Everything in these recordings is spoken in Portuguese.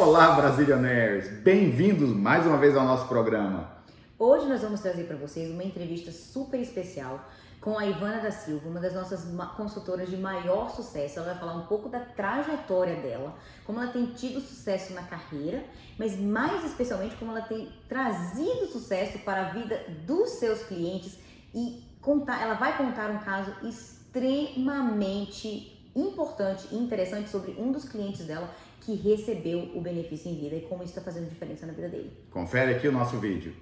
Olá, Brazilianaires! Bem-vindos mais uma vez ao nosso programa. Hoje nós vamos trazer para vocês uma entrevista super especial com a Ivana Silva, uma das nossas consultoras de maior sucesso. Ela vai falar um pouco da trajetória dela, como ela tem tido sucesso na carreira, mas mais especialmente como ela tem trazido sucesso para a vida dos seus clientes e ela vai contar um caso extremamente importante e interessante sobre um dos clientes dela que recebeu o benefício em vida e como isso está fazendo diferença na vida dele. Confere aqui o nosso vídeo.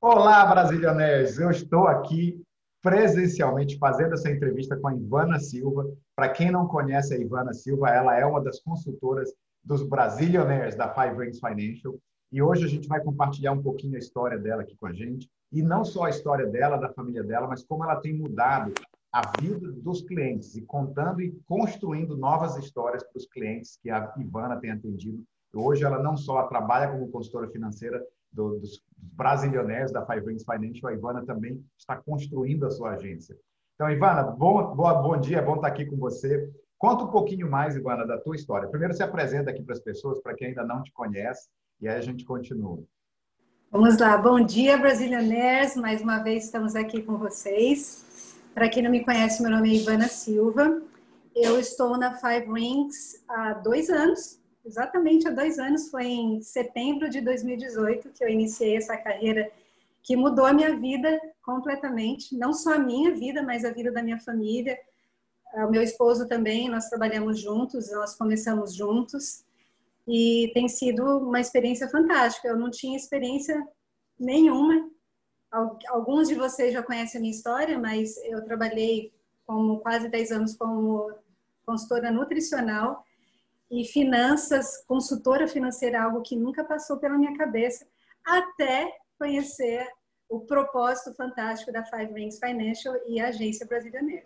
Olá, Brazilianaires! Eu estou aqui presencialmente fazendo essa entrevista com a Ivana Silva. Para quem não conhece a Ivana Silva, ela é uma das consultoras dos Brazilianaires da Five Rings Financial. E hoje a gente vai compartilhar um pouquinho a história dela aqui com a gente. E não só a história dela, da família dela, mas como ela tem mudado a vida dos clientes e contando e construindo novas histórias para os clientes que a Ivana tem atendido. Hoje ela não só trabalha como consultora financeira dos Brazilianaires da Five Rings Financial, a Ivana também está construindo a sua agência. Então, Ivana, bom dia, é bom estar aqui com você. Conta um pouquinho mais, Ivana, da tua história. Primeiro, se apresenta aqui para as pessoas, para quem ainda não te conhece, e aí a gente continua. Vamos lá, bom dia, Brazilianaires, mais uma vez estamos aqui com vocês. Para quem não me conhece, meu nome é Ivana Silva, eu estou na Five Rings há 2 anos, exatamente há 2 anos, foi em setembro de 2018 que eu iniciei essa carreira que mudou a minha vida completamente, não só a minha vida, mas a vida da minha família, o meu esposo também, nós trabalhamos juntos, nós começamos juntos e tem sido uma experiência fantástica, eu não tinha experiência nenhuma, alguns de vocês já conhecem a minha história, mas eu trabalhei como quase 10 anos como consultora nutricional e finanças, consultora financeira, algo que nunca passou pela minha cabeça, até conhecer o propósito fantástico da Five Rings Financial e a agência brasileira.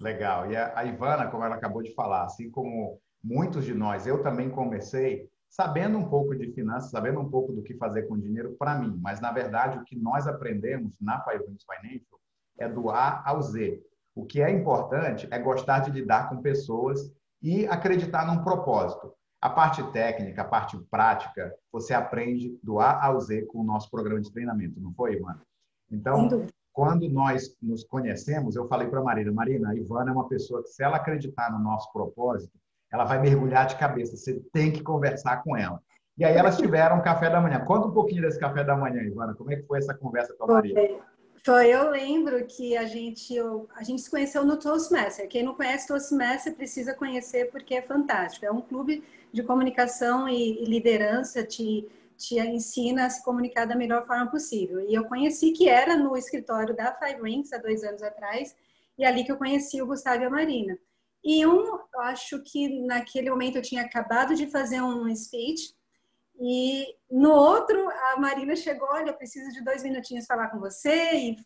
Legal. E a Ivana, como ela acabou de falar, assim como muitos de nós, eu também comecei sabendo um pouco de finanças, sabendo um pouco do que fazer com dinheiro para mim, mas na verdade o que nós aprendemos na Five Rings Financial é do A ao Z. O que é importante é gostar de lidar com pessoas e acreditar num propósito. A parte técnica, a parte prática, você aprende do A ao Z com o nosso programa de treinamento, não foi, Ivana? Então, quando nós nos conhecemos, eu falei para a Marina, a Ivana é uma pessoa que, se ela acreditar no nosso propósito, ela vai mergulhar de cabeça, você tem que conversar com ela. E aí elas tiveram um café da manhã. Conta um pouquinho desse café da manhã, Ivana, como é que foi essa conversa com a Marina? Eu lembro que a gente se conheceu no Toastmaster. Quem não conhece Toastmaster precisa conhecer porque é fantástico. É um clube de comunicação e liderança, te ensina a se comunicar da melhor forma possível. E eu conheci que era no escritório da Five Rings há 2 anos atrás, e ali que eu conheci o Gustavo e a Marina. E eu acho que naquele momento eu tinha acabado de fazer um speech, e no outro, a Marina chegou, olha, eu preciso de 2 minutinhos falar com você, e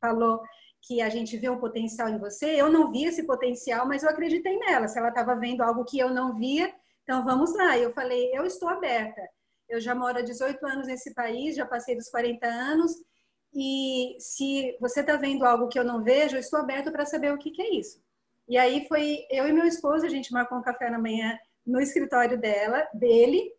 falou que a gente vê um potencial em você. Eu não vi esse potencial, mas eu acreditei nela. Se ela estava vendo algo que eu não via, então vamos lá. E eu falei, eu estou aberta. Eu já moro há 18 anos nesse país, já passei dos 40 anos, e se você está vendo algo que eu não vejo, eu estou aberta para saber o que é isso. E aí foi eu e meu esposo, a gente marcou um café na manhã no escritório dele,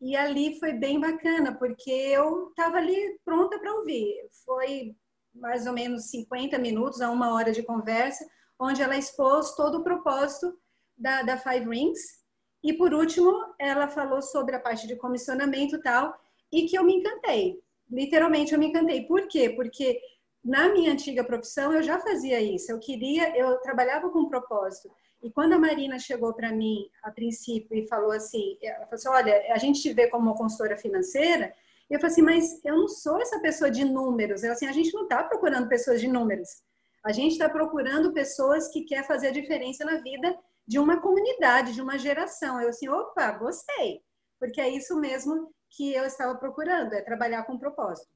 e ali foi bem bacana, porque eu estava ali pronta para ouvir. Foi mais ou menos 50 minutos a 1 hora de conversa, onde ela expôs todo o propósito da Five Rings. E por último, ela falou sobre a parte de comissionamento e tal, e que eu me encantei. Literalmente eu me encantei. Por quê? Porque na minha antiga profissão eu já fazia isso. Eu trabalhava com um propósito. E quando a Marina chegou para mim, a princípio, e falou assim, ela falou assim, olha, a gente te vê como uma consultora financeira, e eu falei assim, mas eu não sou essa pessoa de números. Ela assim, a gente não está procurando pessoas de números. A gente está procurando pessoas que querem fazer a diferença na vida de uma comunidade, de uma geração. Eu assim, opa, gostei. Porque é isso mesmo que eu estava procurando, é trabalhar com propósito.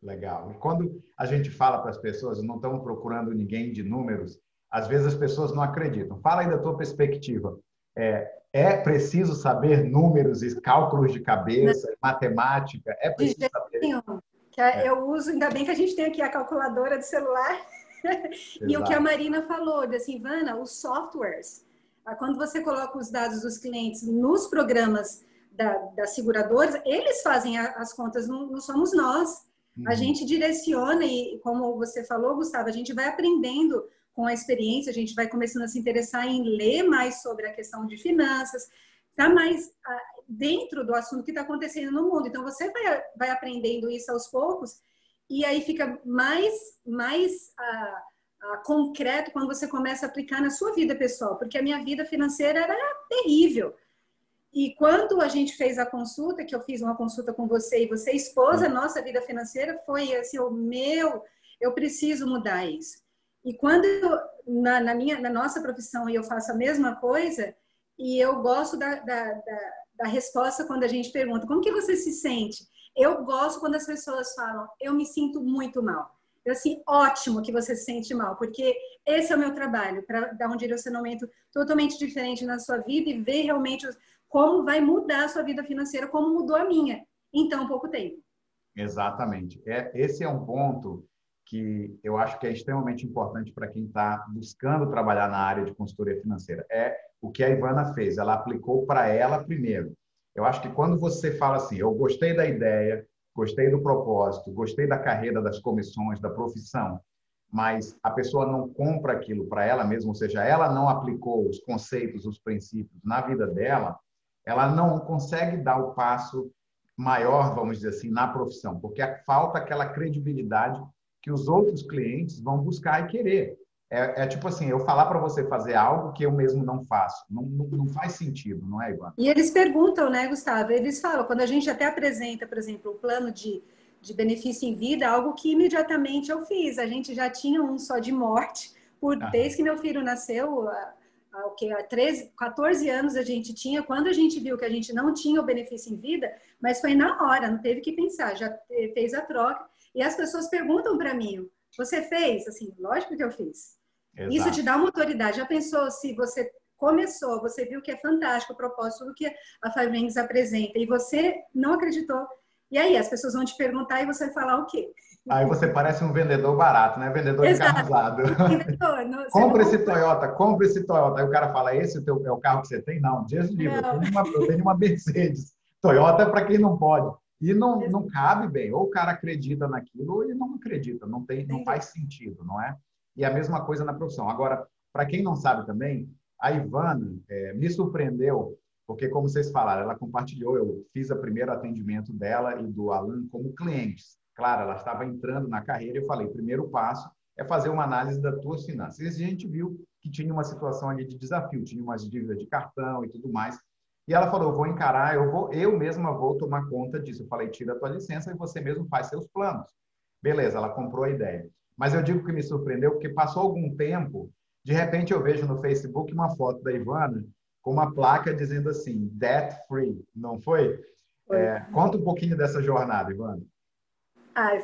Legal. E quando a gente fala para as pessoas, não estamos procurando ninguém de números, às vezes as pessoas não acreditam. Fala aí da tua perspectiva. É preciso saber números e cálculos de cabeça, matemática? É preciso saber? Que eu uso, ainda bem que a gente tem aqui a calculadora do celular. E o que a Marina falou, assim, Ivana, os softwares, quando você coloca os dados dos clientes nos programas das seguradoras, eles fazem as contas, não somos nós. Uhum. A gente direciona e, como você falou, Gustavo, a gente vai aprendendo com a experiência, a gente vai começando a se interessar em ler mais sobre a questão de finanças, tá mais dentro do assunto que está acontecendo no mundo. Então, você vai aprendendo isso aos poucos e aí fica mais concreto quando você começa a aplicar na sua vida pessoal, porque a minha vida financeira era terrível. E quando a gente fez a consulta, que eu fiz uma consulta com você e você expôs a nossa vida financeira, foi assim, eu preciso mudar isso. E quando eu, na nossa profissão eu faço a mesma coisa, e eu gosto da resposta quando a gente pergunta, como que você se sente? Eu gosto quando as pessoas falam, eu me sinto muito mal. Eu assim, ótimo que você se sente mal, porque esse é o meu trabalho, para dar um direcionamento totalmente diferente na sua vida e ver realmente como vai mudar a sua vida financeira, como mudou a minha, em tão pouco tempo. Exatamente. Esse é um ponto que eu acho que é extremamente importante para quem está buscando trabalhar na área de consultoria financeira. É o que a Ivana fez, ela aplicou para ela primeiro. Eu acho que quando você fala assim, eu gostei da ideia, gostei do propósito, gostei da carreira, das comissões, da profissão, mas a pessoa não compra aquilo para ela mesma, ou seja, ela não aplicou os conceitos, os princípios na vida dela, ela não consegue dar o passo maior, vamos dizer assim, na profissão, porque falta aquela credibilidade que os outros clientes vão buscar e querer. É tipo assim, eu falar para você fazer algo que eu mesmo não faço. Não faz sentido, não é, Ivana? E eles perguntam, né, Gustavo? Eles falam, quando a gente até apresenta, por exemplo, o plano de benefício em vida, algo que imediatamente eu fiz. A gente já tinha um só de morte, desde que meu filho nasceu, há 13, 14 anos a gente tinha. Quando a gente viu que a gente não tinha o benefício em vida, mas foi na hora, não teve que pensar, já fez a troca. E as pessoas perguntam para mim, você fez? Assim, lógico que eu fiz. Exato. Isso te dá uma autoridade. Já pensou se você começou, você viu que é fantástico o propósito do que a Five Rings apresenta e você não acreditou. E aí as pessoas vão te perguntar e você vai falar o quê? Aí você parece um vendedor barato, né? Vendedor encarnizado. Compre esse Toyota, compre esse Toyota. Aí o cara fala, esse é o carro que você tem? Não, Deus livre, eu tenho uma Mercedes. Toyota é para quem não pode. E não cabe bem. Ou o cara acredita naquilo ou ele não acredita. Não faz sentido, não é? E a mesma coisa na profissão. Agora, para quem não sabe também, a Ivana me surpreendeu, porque como vocês falaram, ela compartilhou, eu fiz o primeiro atendimento dela e do Alan como clientes. Claro, ela estava entrando na carreira e eu falei, o primeiro passo é fazer uma análise das tuas finanças. E a gente viu que tinha uma situação ali de desafio, tinha umas dívidas de cartão e tudo mais. E ela falou, eu vou encarar, eu mesma vou tomar conta disso. Eu falei, tira a tua licença e você mesmo faz seus planos. Beleza, ela comprou a ideia. Mas eu digo que me surpreendeu porque passou algum tempo, de repente eu vejo no Facebook uma foto da Ivana com uma placa dizendo assim, debt free, não foi? Conta um pouquinho dessa jornada, Ivana.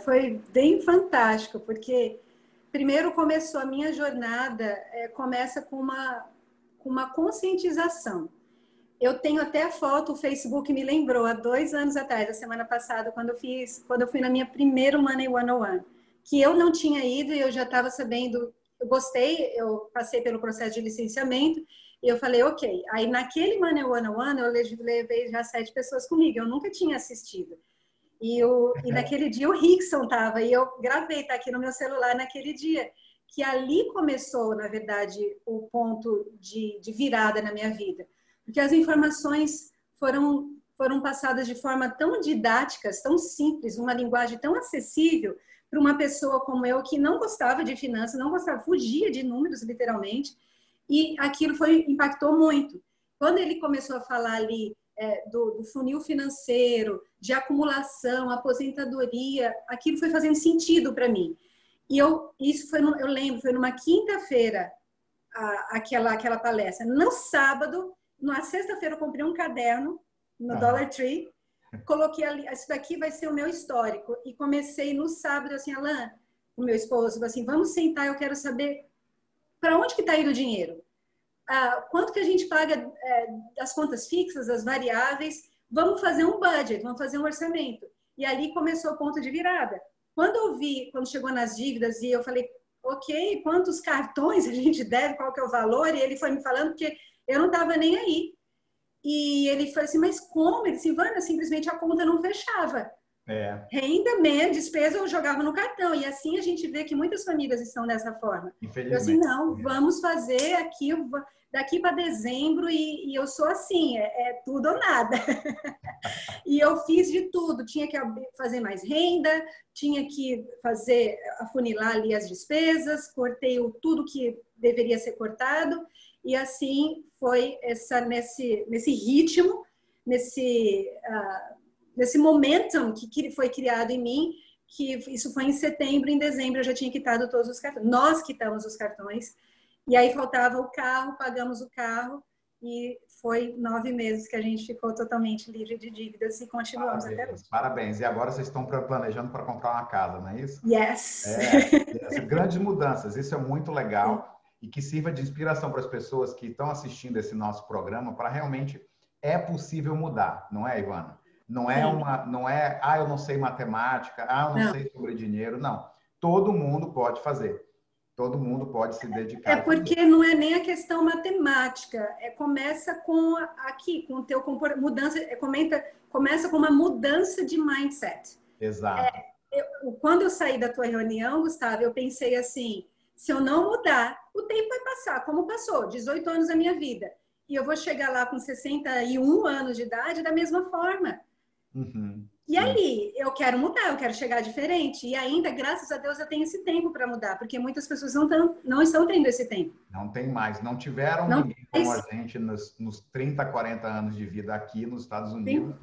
Foi bem fantástico, porque primeiro começou a minha jornada, começa com uma conscientização. Eu tenho até a foto, o Facebook me lembrou, há 2 anos atrás, a semana passada, quando eu fui na minha primeira Money 101, que eu não tinha ido e eu já estava sabendo, eu gostei, eu passei pelo processo de licenciamento e eu falei, ok. Aí naquele Money 101 eu levei já 7 pessoas comigo, eu nunca tinha assistido. E naquele dia o Hickson estava e eu gravei, tá aqui no meu celular naquele dia, que ali começou, na verdade, o ponto de virada na minha vida. Porque as informações foram passadas de forma tão didática, tão simples, uma linguagem tão acessível para uma pessoa como eu que não gostava de finanças, fugia de números literalmente, e aquilo impactou muito. Quando ele começou a falar ali do funil financeiro, de acumulação, aposentadoria, aquilo foi fazendo sentido para mim. E eu lembro, foi numa quinta-feira aquela palestra, no sábado. Na sexta-feira eu comprei um caderno no Dollar Tree, coloquei ali, isso daqui vai ser o meu histórico. E comecei no sábado, assim, Alan, o meu esposo, assim, vamos sentar, eu quero saber para onde que está indo o dinheiro. Quanto que a gente paga das contas fixas, das variáveis, vamos fazer um budget, vamos fazer um orçamento. E ali começou o ponto de virada. Quando eu vi, quando chegou nas dívidas e eu falei, ok, quantos cartões a gente deve, qual que é o valor? E ele foi me falando porque eu não estava nem aí. E ele falou assim, mas como? Ele disse, Ivana, simplesmente a conta não fechava. É. Renda, menos despesa, eu jogava no cartão. E assim a gente vê que muitas famílias estão dessa forma. Infelizmente. Eu assim, não, vamos fazer aqui, daqui para dezembro, e eu sou assim, é tudo ou nada. E eu fiz de tudo. Tinha que fazer mais renda, tinha que fazer, afunilar ali as despesas, cortei tudo que deveria ser cortado. E assim foi nesse ritmo, nesse momentum que foi criado em mim, que isso foi em setembro, em dezembro eu já tinha quitado todos os cartões. Nós quitamos os cartões. E aí faltava o carro, pagamos o carro. E foi 9 meses que a gente ficou totalmente livre de dívidas e continuamos até hoje. Parabéns. E agora vocês estão planejando para comprar uma casa, não é isso? Yes! É, grandes mudanças. Isso é muito legal. E que sirva de inspiração para as pessoas que estão assistindo esse nosso programa, para realmente é possível mudar, não é, Ivana? Não é eu não sei matemática, eu não sei sobre dinheiro, não. Todo mundo pode fazer. Todo mundo pode se dedicar. É porque não é nem a questão matemática. Começa com com o teu mudança, começa com uma mudança de mindset. Exato. Quando eu saí da tua reunião, Gustavo, eu pensei assim, se eu não mudar, o tempo vai passar, como passou, 18 anos da minha vida. E eu vou chegar lá com 61 anos de idade da mesma forma. Uhum. E ali, eu quero mudar, eu quero chegar diferente. E ainda, graças a Deus, eu tenho esse tempo para mudar. Porque muitas pessoas não estão tendo esse tempo. Não tem mais. Não tiveram ninguém como a gente nos 30, 40 anos de vida aqui nos Estados Unidos. Sim.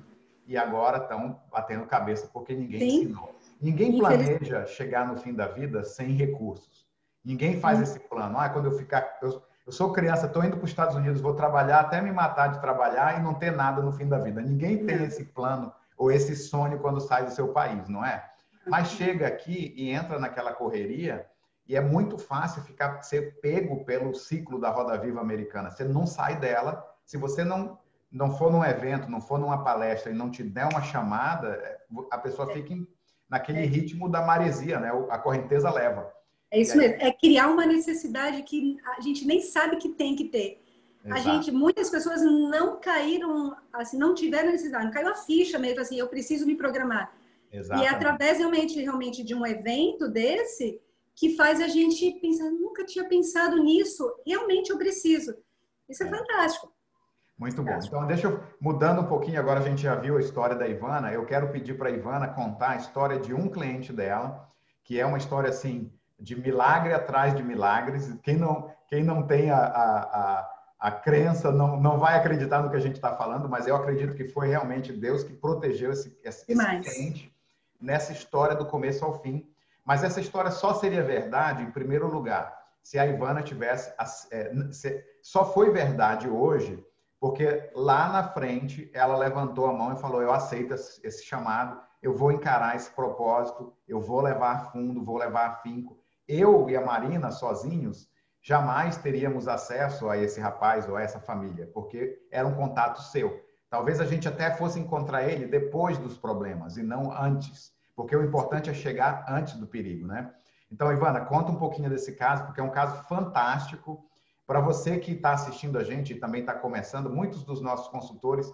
E agora estão batendo cabeça porque ninguém ensinou. Ninguém planeja chegar no fim da vida sem recursos. Ninguém faz esse plano. Quando eu ficar... Eu sou criança, estou indo para os Estados Unidos, vou trabalhar até me matar de trabalhar e não ter nada no fim da vida. Ninguém tem esse plano ou esse sonho quando sai do seu país, não é? Mas chega aqui e entra naquela correria e é muito fácil ser pego pelo ciclo da roda viva americana. Você não sai dela. Se você não for num evento, não for numa palestra e não te der uma chamada, a pessoa fica naquele ritmo da maresia, né? A correnteza leva. É isso mesmo. É criar uma necessidade que a gente nem sabe que tem que ter. Exato. Muitas pessoas não caíram, assim, não tiveram necessidade, não caiu a ficha mesmo, assim, eu preciso me programar. Exatamente. E é através realmente de um evento desse que faz a gente pensar, nunca tinha pensado nisso, realmente eu preciso. Isso é fantástico. Muito bom. Então, mudando um pouquinho, agora a gente já viu a história da Ivana, eu quero pedir para a Ivana contar a história de um cliente dela, que é uma história, assim, de milagre atrás de milagres. Quem não tem a crença não vai acreditar no que a gente está falando, mas eu acredito que foi realmente Deus que protegeu esse cliente nessa história do começo ao fim. Mas essa história só seria verdade, em primeiro lugar, se a Ivana tivesse... Só foi verdade hoje, porque lá na frente ela levantou a mão e falou, eu aceito esse chamado, eu vou encarar esse propósito, eu vou levar a fundo, vou levar a finco. Eu e a Marina, sozinhos, jamais teríamos acesso a esse rapaz ou a essa família, porque era um contato seu. Talvez a gente até fosse encontrar ele depois dos problemas e não antes, porque o importante é chegar antes do perigo, né? Então, Ivana, conta um pouquinho desse caso, porque é um caso fantástico. Para você que está assistindo a gente e também está começando, muitos dos nossos consultores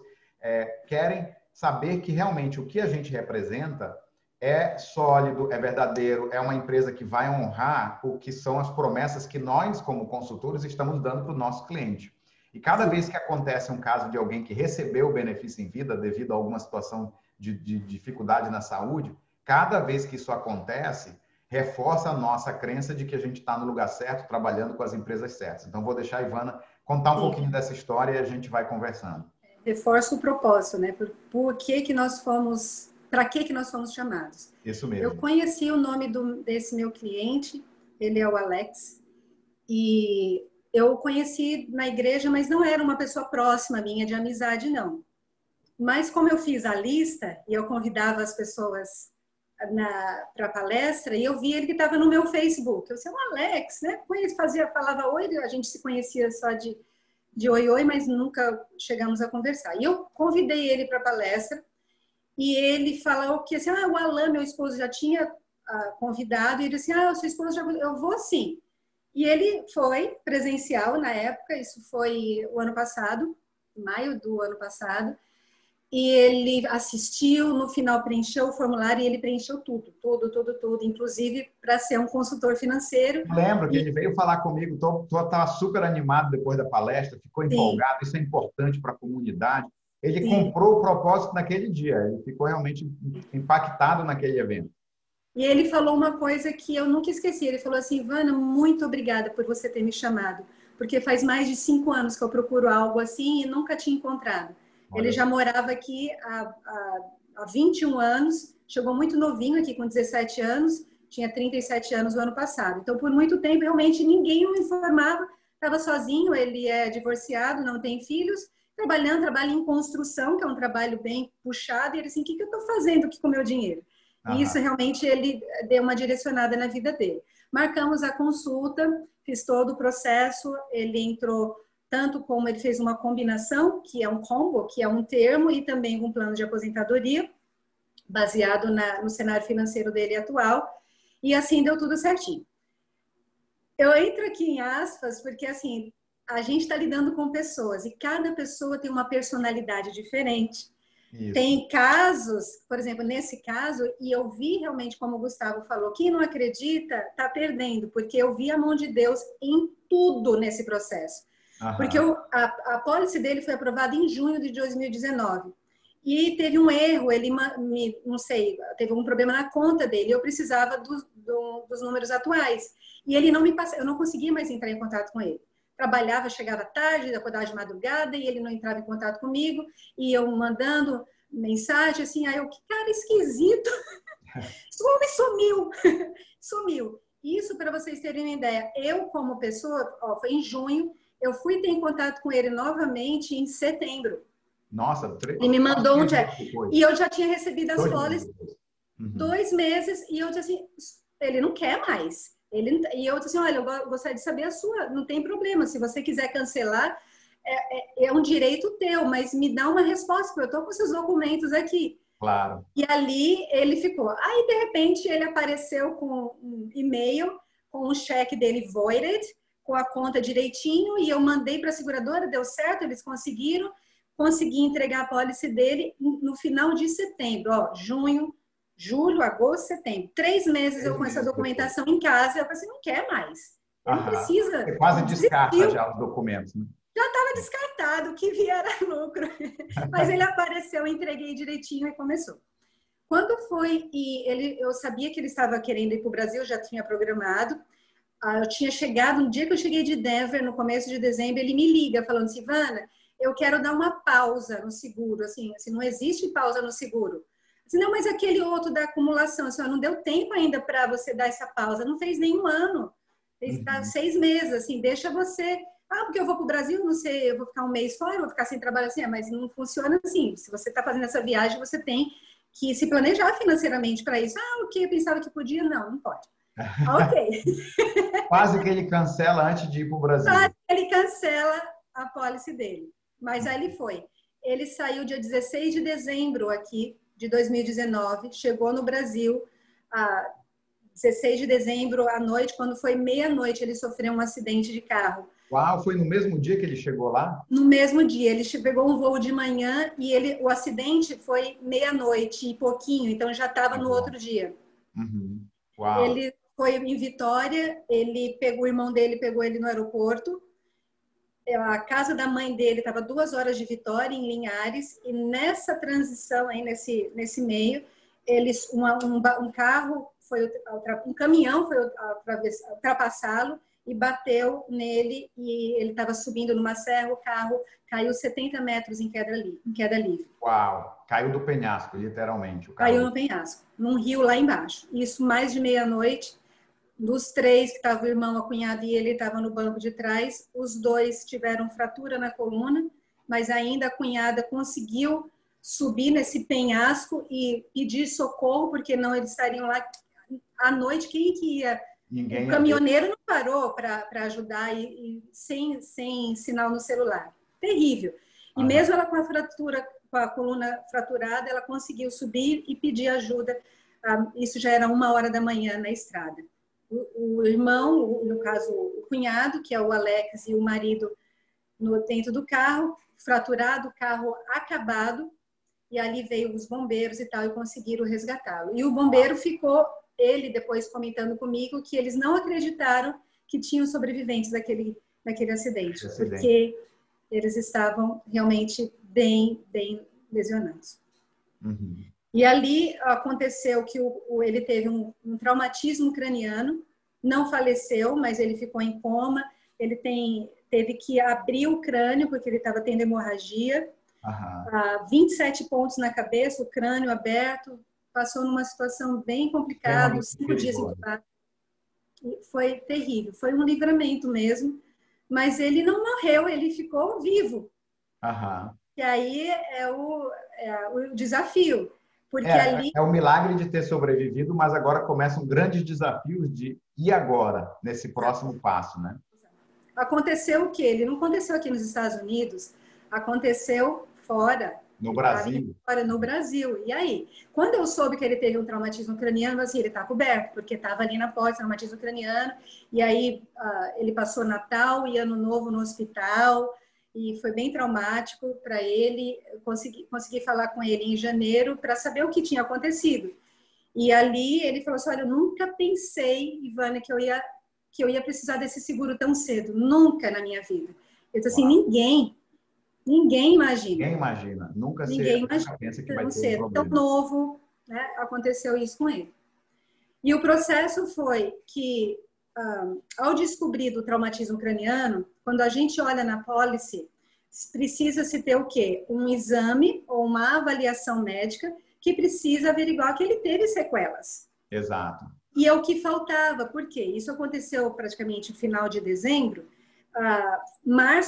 querem saber que realmente o que a gente representa é sólido, é verdadeiro, é uma empresa que vai honrar o que são as promessas que nós, como consultores, estamos dando para o nosso cliente. E cada vez que acontece um caso de alguém que recebeu o benefício em vida devido a alguma situação de dificuldade na saúde, cada vez que isso acontece, reforça a nossa crença de que a gente está no lugar certo, trabalhando com as empresas certas. Então, vou deixar a Ivana contar um pouquinho dessa história e a gente vai conversando. Reforça o propósito, né? Por que nós fomos... Para que nós fomos chamados? Isso mesmo. Eu conheci o nome desse meu cliente, ele é o Alex, e eu o conheci na igreja, mas não era uma pessoa próxima minha de amizade, não. Mas como eu fiz a lista, e eu convidava as pessoas para a palestra, e eu vi ele que estava no meu Facebook. Eu disse, o Alex, né? Falava oi, a gente se conhecia só de oi, mas nunca chegamos a conversar. E eu convidei ele para a palestra, e ele falou que assim, ah, o Alan, meu esposo, já tinha convidado, e ele disse, ah, sua esposa já... eu vou sim. E ele foi presencial na época, isso foi o ano passado, maio do ano passado, e ele assistiu, no final preencheu o formulário e ele preencheu tudo, inclusive para ser um consultor financeiro. Eu lembro que ele veio falar comigo, estava super animado depois da palestra, ficou empolgado, isso é importante para a comunidade. Ele comprou o propósito naquele dia, ele ficou realmente impactado naquele evento. E ele falou uma coisa que eu nunca esqueci, ele falou assim, Ivana, muito obrigada por você ter me chamado, porque faz mais de 5 anos que eu procuro algo assim e nunca tinha encontrado. Olha. Ele já morava aqui há 21 anos, chegou muito novinho aqui com 17 anos, tinha 37 anos o ano passado. Então, por muito tempo, realmente, ninguém o informava, estava sozinho, ele é divorciado, não tem filhos, trabalha em construção, que é um trabalho bem puxado, e ele assim, o que eu estou fazendo aqui com o meu dinheiro? E isso realmente ele deu uma direcionada na vida dele. Marcamos a consulta, fiz todo o processo, ele entrou tanto como ele fez uma combinação, que é um combo, que é um termo, e também um plano de aposentadoria, baseado no cenário financeiro dele atual, e assim deu tudo certinho. Eu entro aqui em aspas, porque assim, a gente está lidando com pessoas, e cada pessoa tem uma personalidade diferente. Isso. Tem casos, por exemplo, nesse caso, e eu vi realmente, como o Gustavo falou, quem não acredita está perdendo, porque eu vi a mão de Deus em tudo nesse processo. Aham. Porque a apólice dele foi aprovada em junho de 2019 e teve um erro, ele não sei, teve algum problema na conta dele, eu precisava dos números atuais e ele não me passava, eu não conseguia mais entrar em contato com ele. Trabalhava, chegava tarde, acordava de madrugada e ele não entrava em contato comigo. E eu mandando mensagem assim, aí eu, que cara esquisito. Esse homem sumiu. Sumiu. Isso para vocês terem uma ideia. Eu como pessoa, foi em junho, eu fui ter em contato com ele novamente em setembro. Nossa, ele me mandou um cheque. E eu já tinha recebido as folhas 2 meses e eu disse assim, ele não quer mais. E eu disse assim, olha, eu gostaria de saber a sua, não tem problema, se você quiser cancelar, é um direito teu, mas me dá uma resposta, porque eu estou com seus documentos aqui. Claro. E ali ele ficou. Aí, de repente, ele apareceu com um e-mail, com um cheque dele voided, com a conta direitinho, e eu mandei para a seguradora, deu certo, eles consegui entregar a apólice dele no final de setembro, junho, julho, agosto, setembro. 3 meses eu com essa documentação em casa. Eu falei assim, não quer mais. Não precisa. Você quase descarta já os documentos, né? Já estava descartado, o que vier era lucro. Mas ele apareceu, eu entreguei direitinho e começou. Quando foi, eu sabia que ele estava querendo ir para o Brasil, já tinha programado. Eu tinha chegado, no dia que eu cheguei de Denver, no começo de dezembro, ele me liga falando assim, Ivana, eu quero dar uma pausa no seguro. Assim, não existe pausa no seguro. Não, mas aquele outro da acumulação, assim, não deu tempo ainda para você dar essa pausa, não fez nenhum ano, fez 6 meses, assim, deixa você, porque eu vou para o Brasil, não sei, eu vou ficar um mês fora, eu vou ficar sem trabalho, assim, mas não funciona assim, se você está fazendo essa viagem, você tem que se planejar financeiramente para isso, eu pensava que podia, não pode. Ok. Quase que ele cancela antes de ir para o Brasil. Quase que ele cancela a apólice dele, mas aí ele foi, ele saiu dia 16 de dezembro aqui, de 2019, chegou no Brasil a 16 de dezembro à noite, quando foi meia-noite ele sofreu um acidente de carro. Uau, foi no mesmo dia que ele chegou lá? No mesmo dia, ele pegou um voo de manhã e o acidente foi meia-noite e pouquinho, então já estava no outro dia. Uau. Ele foi em Vitória, o irmão dele pegou ele no aeroporto. A casa da mãe dele estava 2 horas de Vitória, em Linhares, e nessa transição, aí nesse meio, um caminhão foi ultrapassá-lo e bateu nele, e ele estava subindo numa serra, o carro caiu 70 metros em queda livre. Uau! Caiu do penhasco, literalmente. Caiu no penhasco, num rio lá embaixo. Isso mais de meia-noite. Dos 3, que estava o irmão, a cunhada e ele estava no banco de trás, os 2 tiveram fratura na coluna, mas ainda a cunhada conseguiu subir nesse penhasco e pedir socorro, porque não eles estariam lá à noite, quem que ia? Ninguém. O caminhoneiro não parou para ajudar e sem sinal no celular. Terrível. E mesmo ela com a fratura com a coluna fraturada, ela conseguiu subir e pedir ajuda. Isso já era 1h da manhã na estrada. O irmão, no caso o cunhado, que é o Alex, e o marido dentro do carro, fraturado, o carro acabado, e ali veio os bombeiros e tal, e conseguiram resgatá-lo. E o bombeiro ficou, ele depois comentando comigo, que eles não acreditaram que tinham sobreviventes daquele acidente, porque eles estavam realmente bem lesionados. Uhum. E ali aconteceu que ele teve um traumatismo craniano, não faleceu, mas ele ficou em coma, ele teve que abrir o crânio, porque ele estava tendo hemorragia, 27 pontos na cabeça, o crânio aberto, passou numa situação bem complicada, 5 dias entubado. Foi terrível, foi um livramento mesmo, mas ele não morreu, ele ficou vivo. Aham. E aí é o desafio. Porque ali... é o milagre de ter sobrevivido, mas agora começam grandes desafios de e agora, nesse próximo passo, né? Aconteceu o quê? Ele não aconteceu aqui nos Estados Unidos, aconteceu fora. No Brasil. Fora, no Brasil. E aí? Quando eu soube que ele teve um traumatismo craniano, assim, ele tá coberto, porque estava ali na pós-traumatismo craniano, e aí ele passou Natal e Ano Novo no hospital... E foi bem traumático para ele. Consegui falar com ele em janeiro para saber o que tinha acontecido. E ali ele falou assim, olha, eu nunca pensei, Ivana, que eu ia precisar desse seguro tão cedo. Nunca na minha vida. Eu disse assim, ninguém imagina. Ninguém imagina. Nunca pensa que vai ter um problema tão novo, né? Aconteceu isso com ele. E o processo foi que... ao descobrir do traumatismo craniano, quando a gente olha na pólice, precisa-se ter o quê? Um exame ou uma avaliação médica que precisa averiguar que ele teve sequelas. Exato. E é o que faltava, porque isso aconteceu praticamente no final de dezembro,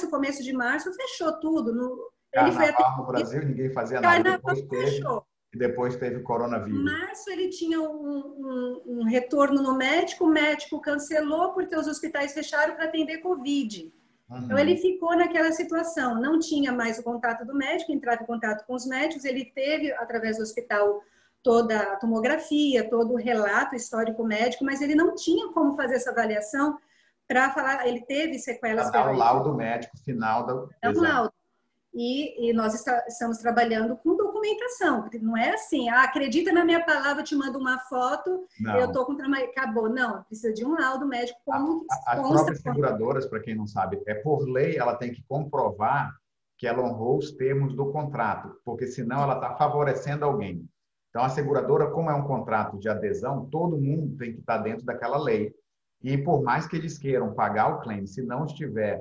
começo de março, fechou tudo. Carnaval no Brasil, ninguém fazia nada. Fechou. E depois teve coronavírus. Em março ele tinha um retorno no médico, o médico cancelou porque os hospitais fecharam para atender Covid. Uhum. Então ele ficou naquela situação, não tinha mais o contato do médico, entrava em contato com os médicos, ele teve, através do hospital, toda a tomografia, todo o relato histórico médico, mas ele não tinha como fazer essa avaliação para falar, ele teve sequelas. Para o laudo médico final da... É um laudo. E nós estamos trabalhando com documentação. Não é assim, acredita na minha palavra, eu te mando uma foto, não. Eu estou com trabalho. Acabou. Não, precisa de um laudo médico. Como as próprias seguradoras, para quem não sabe, por lei, ela tem que comprovar que ela honrou os termos do contrato, porque senão ela está favorecendo alguém. Então, a seguradora, como é um contrato de adesão, todo mundo tem que estar dentro daquela lei. E por mais que eles queiram pagar o claim, se não estiver...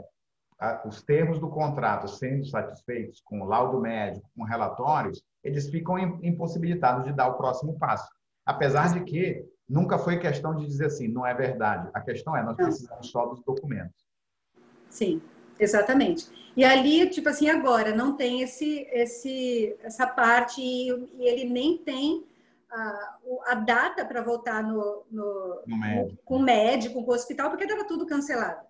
os termos do contrato sendo satisfeitos com o laudo médico, com relatórios, eles ficam impossibilitados de dar o próximo passo. Apesar de que nunca foi questão de dizer assim, não é verdade. A questão é, nós precisamos só dos documentos. Sim, exatamente. E ali, tipo assim, agora não tem essa parte e ele nem tem a data para voltar com o médico, com o hospital, porque estava tudo cancelado.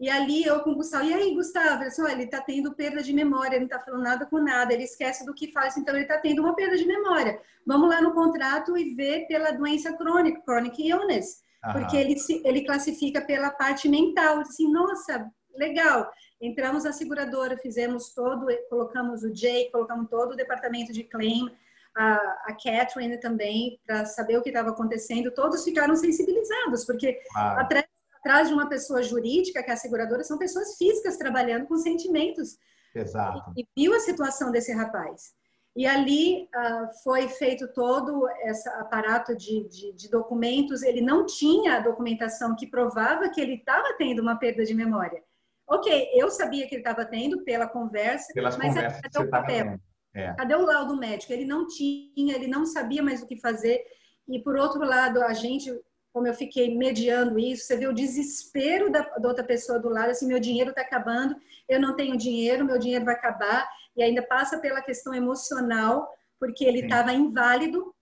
E ali eu com o Gustavo, e aí Gustavo, assim, olha, ele está tendo perda de memória, ele não está falando nada com nada, ele esquece do que faz, então ele está tendo uma perda de memória. Vamos lá no contrato e ver pela doença crônica, chronic illness, porque ele classifica pela parte mental. Assim, nossa, legal, entramos na seguradora, fizemos todo, colocamos o Jay, colocamos todo o departamento de claim, a Catherine também, para saber o que estava acontecendo, todos ficaram sensibilizados, porque atrás de uma pessoa jurídica, que é a seguradora, são pessoas físicas trabalhando com sentimentos. Exato. E viu a situação desse rapaz. E ali foi feito todo esse aparato de documentos. Ele não tinha a documentação que provava que ele estava tendo uma perda de memória. Ok, eu sabia que ele estava tendo pela conversa. Pelas conversas cadê o papel? Cadê o laudo médico? Ele não tinha, ele não sabia mais o que fazer. E por outro lado, a gente... como eu fiquei mediando isso, você vê o desespero da outra pessoa do lado, assim, meu dinheiro está acabando, eu não tenho dinheiro, meu dinheiro vai acabar, e ainda passa pela questão emocional, porque ele estava inválido.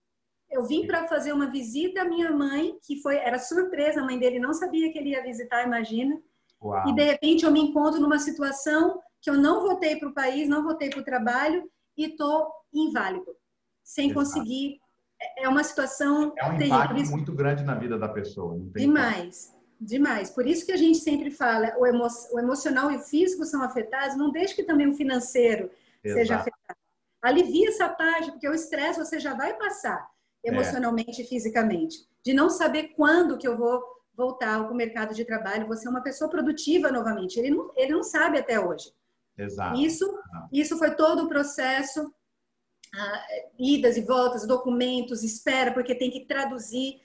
Eu vim para fazer uma visita à minha mãe, que era surpresa, a mãe dele não sabia que ele ia visitar, imagina. Uau. E de repente eu me encontro numa situação que eu não voltei para o país, não voltei para o trabalho, e estou inválido, sem conseguir. É uma situação terrível. É um impacto muito grande na vida da pessoa. Não tem demais, demais. Por isso que a gente sempre fala, o emocional e o físico são afetados, não deixe que também o financeiro seja afetado. Alivia essa parte, porque o estresse você já vai passar emocionalmente e fisicamente. De não saber quando que eu vou voltar ao mercado de trabalho, você é uma pessoa produtiva novamente. Ele não sabe até hoje. Exato. Isso foi todo o processo, idas e voltas, documentos, espera, porque tem que traduzir.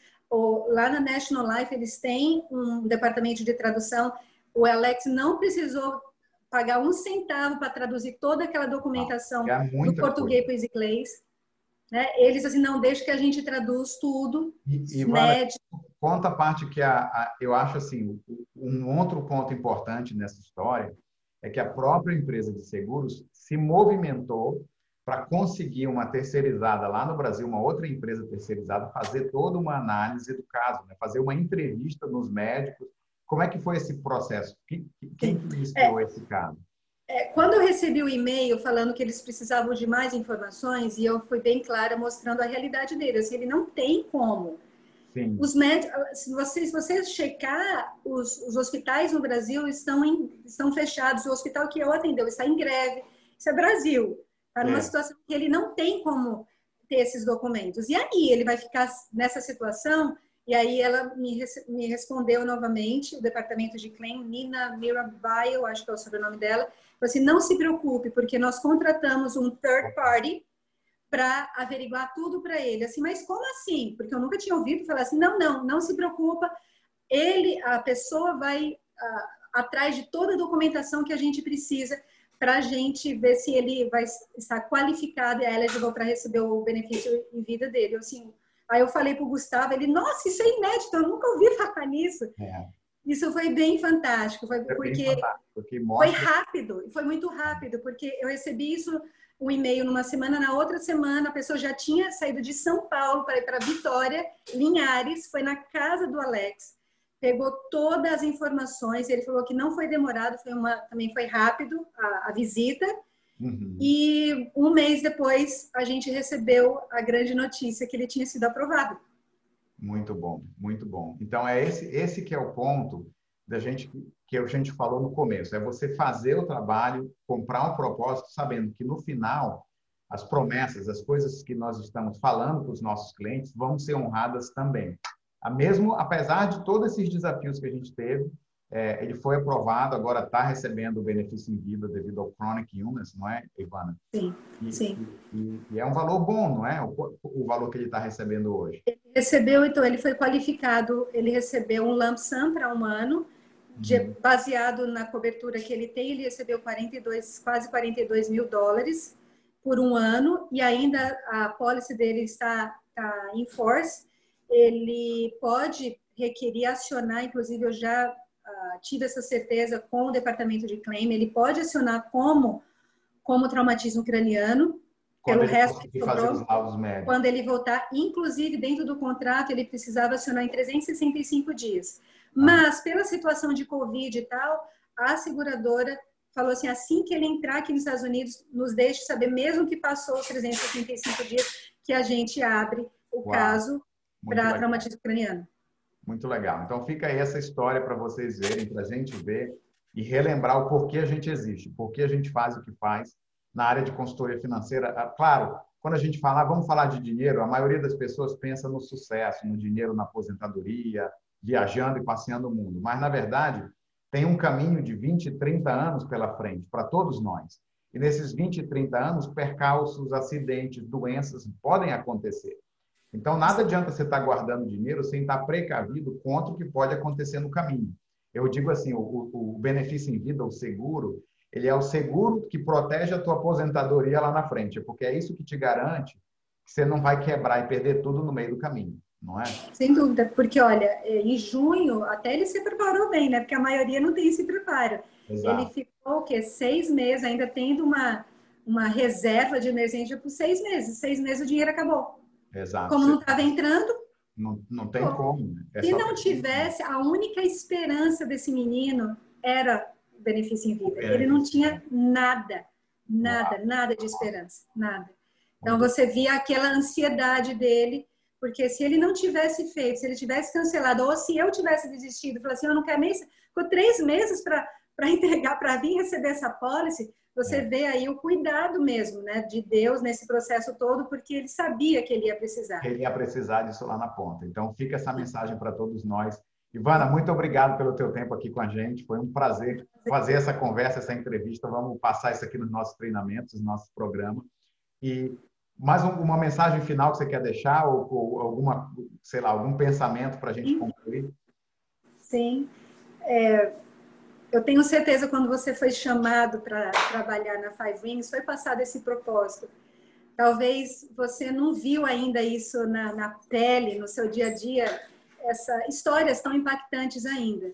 Lá na National Life eles têm um departamento de tradução. O Alex não precisou pagar um centavo para traduzir toda aquela documentação do português para o inglês. Né? Eles assim, não deixam que a gente traduz tudo. E Ivana, conta a parte que eu acho assim, um outro ponto importante nessa história é que a própria empresa de seguros se movimentou para conseguir uma terceirizada lá no Brasil, uma outra empresa terceirizada, fazer toda uma análise do caso, né? Fazer uma entrevista nos médicos. Como é que foi esse processo? Quem iniciou esse caso? Quando eu recebi o e-mail falando que eles precisavam de mais informações, e eu fui bem clara mostrando a realidade deles, ele não tem como. Sim. Os médicos, se você checar, os hospitais no Brasil estão fechados. O hospital que eu atendeu está em greve. Isso é Brasil. Está numa situação que ele não tem como ter esses documentos. E aí ele vai ficar nessa situação. E aí ela me respondeu novamente, o departamento de claim, Nina Mirabai, eu acho que é o sobrenome dela. Você não se preocupe, porque nós contratamos um third party para averiguar tudo para ele. Assim, mas como assim? Porque eu nunca tinha ouvido falar assim, não se preocupa. A pessoa vai atrás de toda a documentação que a gente precisa para a gente ver se ele vai estar qualificado e eligible para receber o benefício em vida dele. Assim, aí eu falei para o Gustavo, ele, nossa, isso é inédito, eu nunca ouvi falar nisso. Isso foi bem fantástico, porque mostra... foi rápido, foi muito rápido, porque eu recebi isso, um e-mail numa semana, na outra semana a pessoa já tinha saído de São Paulo para ir para Vitória, Linhares, foi na casa do Alex, pegou todas as informações, ele falou que não foi demorado, também foi rápido a visita. Uhum. E um mês depois a gente recebeu a grande notícia que ele tinha sido aprovado. Muito bom, muito bom. Então é esse que é o ponto da gente que a gente falou no começo. É você fazer o trabalho, comprar um propósito, sabendo que no final as promessas, as coisas que nós estamos falando para os nossos clientes vão ser honradas também. Mesmo apesar de todos esses desafios que a gente teve, ele foi aprovado, agora está recebendo o benefício em vida devido ao chronic illness, não é, Ivana? Sim, sim. E é um valor bom, não é? O valor que ele está recebendo hoje. Ele recebeu, então, ele foi qualificado, ele recebeu um lump sum para um ano, baseado na cobertura que ele tem, ele recebeu quase 42 mil dólares por um ano, e ainda a policy dele está in force, ele pode requerir, acionar, inclusive eu já... tive essa certeza com o departamento de claim, ele pode acionar como traumatismo craniano pelo resto que sobrou, quando ele voltar, inclusive dentro do contrato ele precisava acionar em 365 dias, mas pela situação de Covid e tal, a seguradora falou assim, assim que ele entrar aqui nos Estados Unidos, nos deixe saber, mesmo que passou os 365 dias, que a gente abre o caso para traumatismo craniano. Muito legal. Então, fica aí essa história para vocês verem, para a gente ver e relembrar o porquê a gente existe, porquê a gente faz o que faz na área de consultoria financeira. Claro, quando a gente fala, vamos falar de dinheiro, a maioria das pessoas pensa no sucesso, no dinheiro na aposentadoria, viajando e passeando o mundo. Mas, na verdade, tem um caminho de 20, 30 anos pela frente, para todos nós. E nesses 20, 30 anos, percalços, acidentes, doenças podem acontecer. Então, nada adianta você estar guardando dinheiro sem estar precavido contra o que pode acontecer no caminho. Eu digo assim, o benefício em vida, o seguro, ele é o seguro que protege a tua aposentadoria lá na frente, porque é isso que te garante que você não vai quebrar e perder tudo no meio do caminho, não é? Sem dúvida, porque olha, em junho até ele se preparou bem, né? Porque a maioria não tem esse preparo. Exato. Ele ficou, 6 meses, ainda tendo uma reserva de emergência por 6 meses. 6 meses o dinheiro acabou. Exato. Como não estava entrando, não tem como. Se não tivesse, a única esperança desse menino era o benefício em vida. Ele não tinha nada, Nada, nada de esperança, nada. Então você via aquela ansiedade dele, porque se ele não tivesse feito, se ele tivesse cancelado, ou se eu tivesse desistido, falar assim, eu não quero nem... Ficou 3 meses para entregar, para vir receber essa policy. Você vê aí o cuidado mesmo, né, de Deus nesse processo todo, porque ele sabia que ele ia precisar. Ele ia precisar disso lá na ponta. Então fica essa mensagem para todos nós. Ivana, muito obrigado pelo teu tempo aqui com a gente. Foi um prazer fazer essa conversa, essa entrevista. Vamos passar isso aqui nos nossos treinamentos, nos nossos programas. E mais uma mensagem final que você quer deixar ou alguma, sei lá, algum pensamento para a gente concluir? Sim. Eu tenho certeza, quando você foi chamado para trabalhar na Five Rings, foi passado esse propósito. Talvez você não viu ainda isso na pele, no seu dia a dia, essas histórias tão impactantes ainda,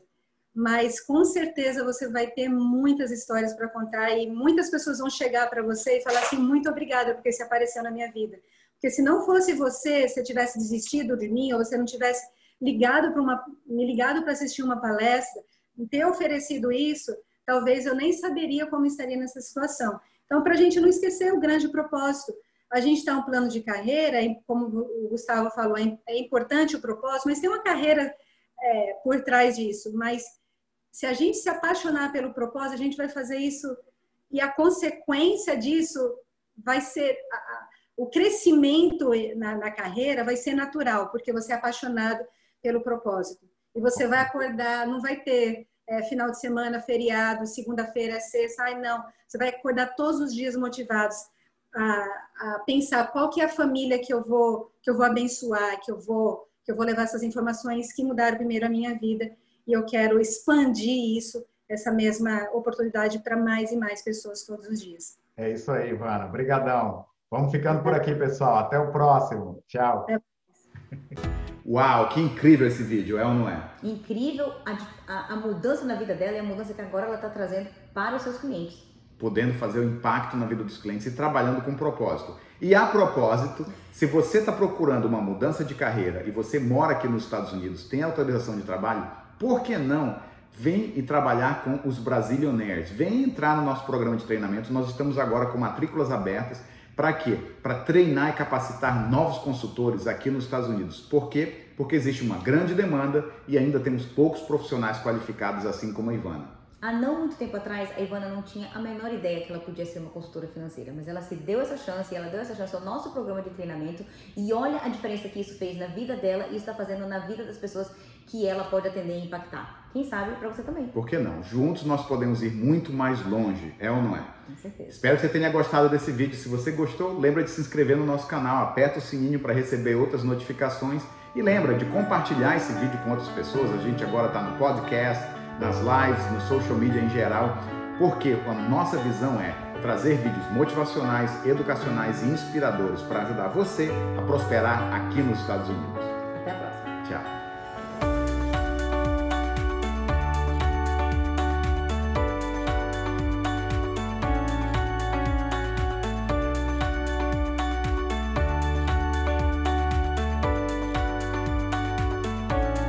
mas com certeza você vai ter muitas histórias para contar e muitas pessoas vão chegar para você e falar assim, muito obrigada porque você apareceu na minha vida, porque se não fosse você, se eu tivesse desistido de mim, ou você não tivesse me ligado para assistir uma palestra, ter oferecido isso, talvez eu nem saberia como estaria nessa situação. Então, para a gente não esquecer o grande propósito. A gente está um plano de carreira, como o Gustavo falou, é importante o propósito, mas tem uma carreira por trás disso. Mas se a gente se apaixonar pelo propósito, a gente vai fazer isso e a consequência disso vai ser... O crescimento na carreira vai ser natural, porque você é apaixonado pelo propósito. E você vai acordar, não vai ter final de semana, feriado, segunda-feira, sexta, não. Você vai acordar todos os dias motivados a pensar qual que é a família que eu vou abençoar, que eu vou levar essas informações que mudaram primeiro a minha vida, e eu quero expandir isso, essa mesma oportunidade, para mais e mais pessoas todos os dias. É isso aí, Ivana. Obrigadão. Vamos ficando por aqui, pessoal. Até o próximo. Tchau. Uau, que incrível esse vídeo, é ou não é? Incrível a mudança na vida dela e a mudança que agora ela está trazendo para os seus clientes. Podendo fazer o impacto na vida dos clientes e trabalhando com propósito. E a propósito, se você está procurando uma mudança de carreira e você mora aqui nos Estados Unidos, tem autorização de trabalho, por que não? Vem e trabalhar com os Brazilianaires. Vem entrar no nosso programa de treinamento. Nós estamos agora com matrículas abertas. Para quê? Para treinar e capacitar novos consultores aqui nos Estados Unidos. Por quê? Porque existe uma grande demanda e ainda temos poucos profissionais qualificados, assim como a Ivana. Há não muito tempo atrás, a Ivana não tinha a menor ideia que ela podia ser uma consultora financeira, mas ela se deu essa chance e ela deu essa chance ao nosso programa de treinamento e olha a diferença que isso fez na vida dela e está fazendo na vida das pessoas que ela pode atender e impactar. Quem sabe, para você também. Por que não? Juntos nós podemos ir muito mais longe, é ou não é? Com certeza. Espero que você tenha gostado desse vídeo. Se você gostou, lembra de se inscrever no nosso canal, aperta o sininho para receber outras notificações e lembra de compartilhar esse vídeo com outras pessoas. A gente agora está no podcast, nas lives, no social media em geral, porque a nossa visão é trazer vídeos motivacionais, educacionais e inspiradores para ajudar você a prosperar aqui nos Estados Unidos. Até a próxima. Tchau.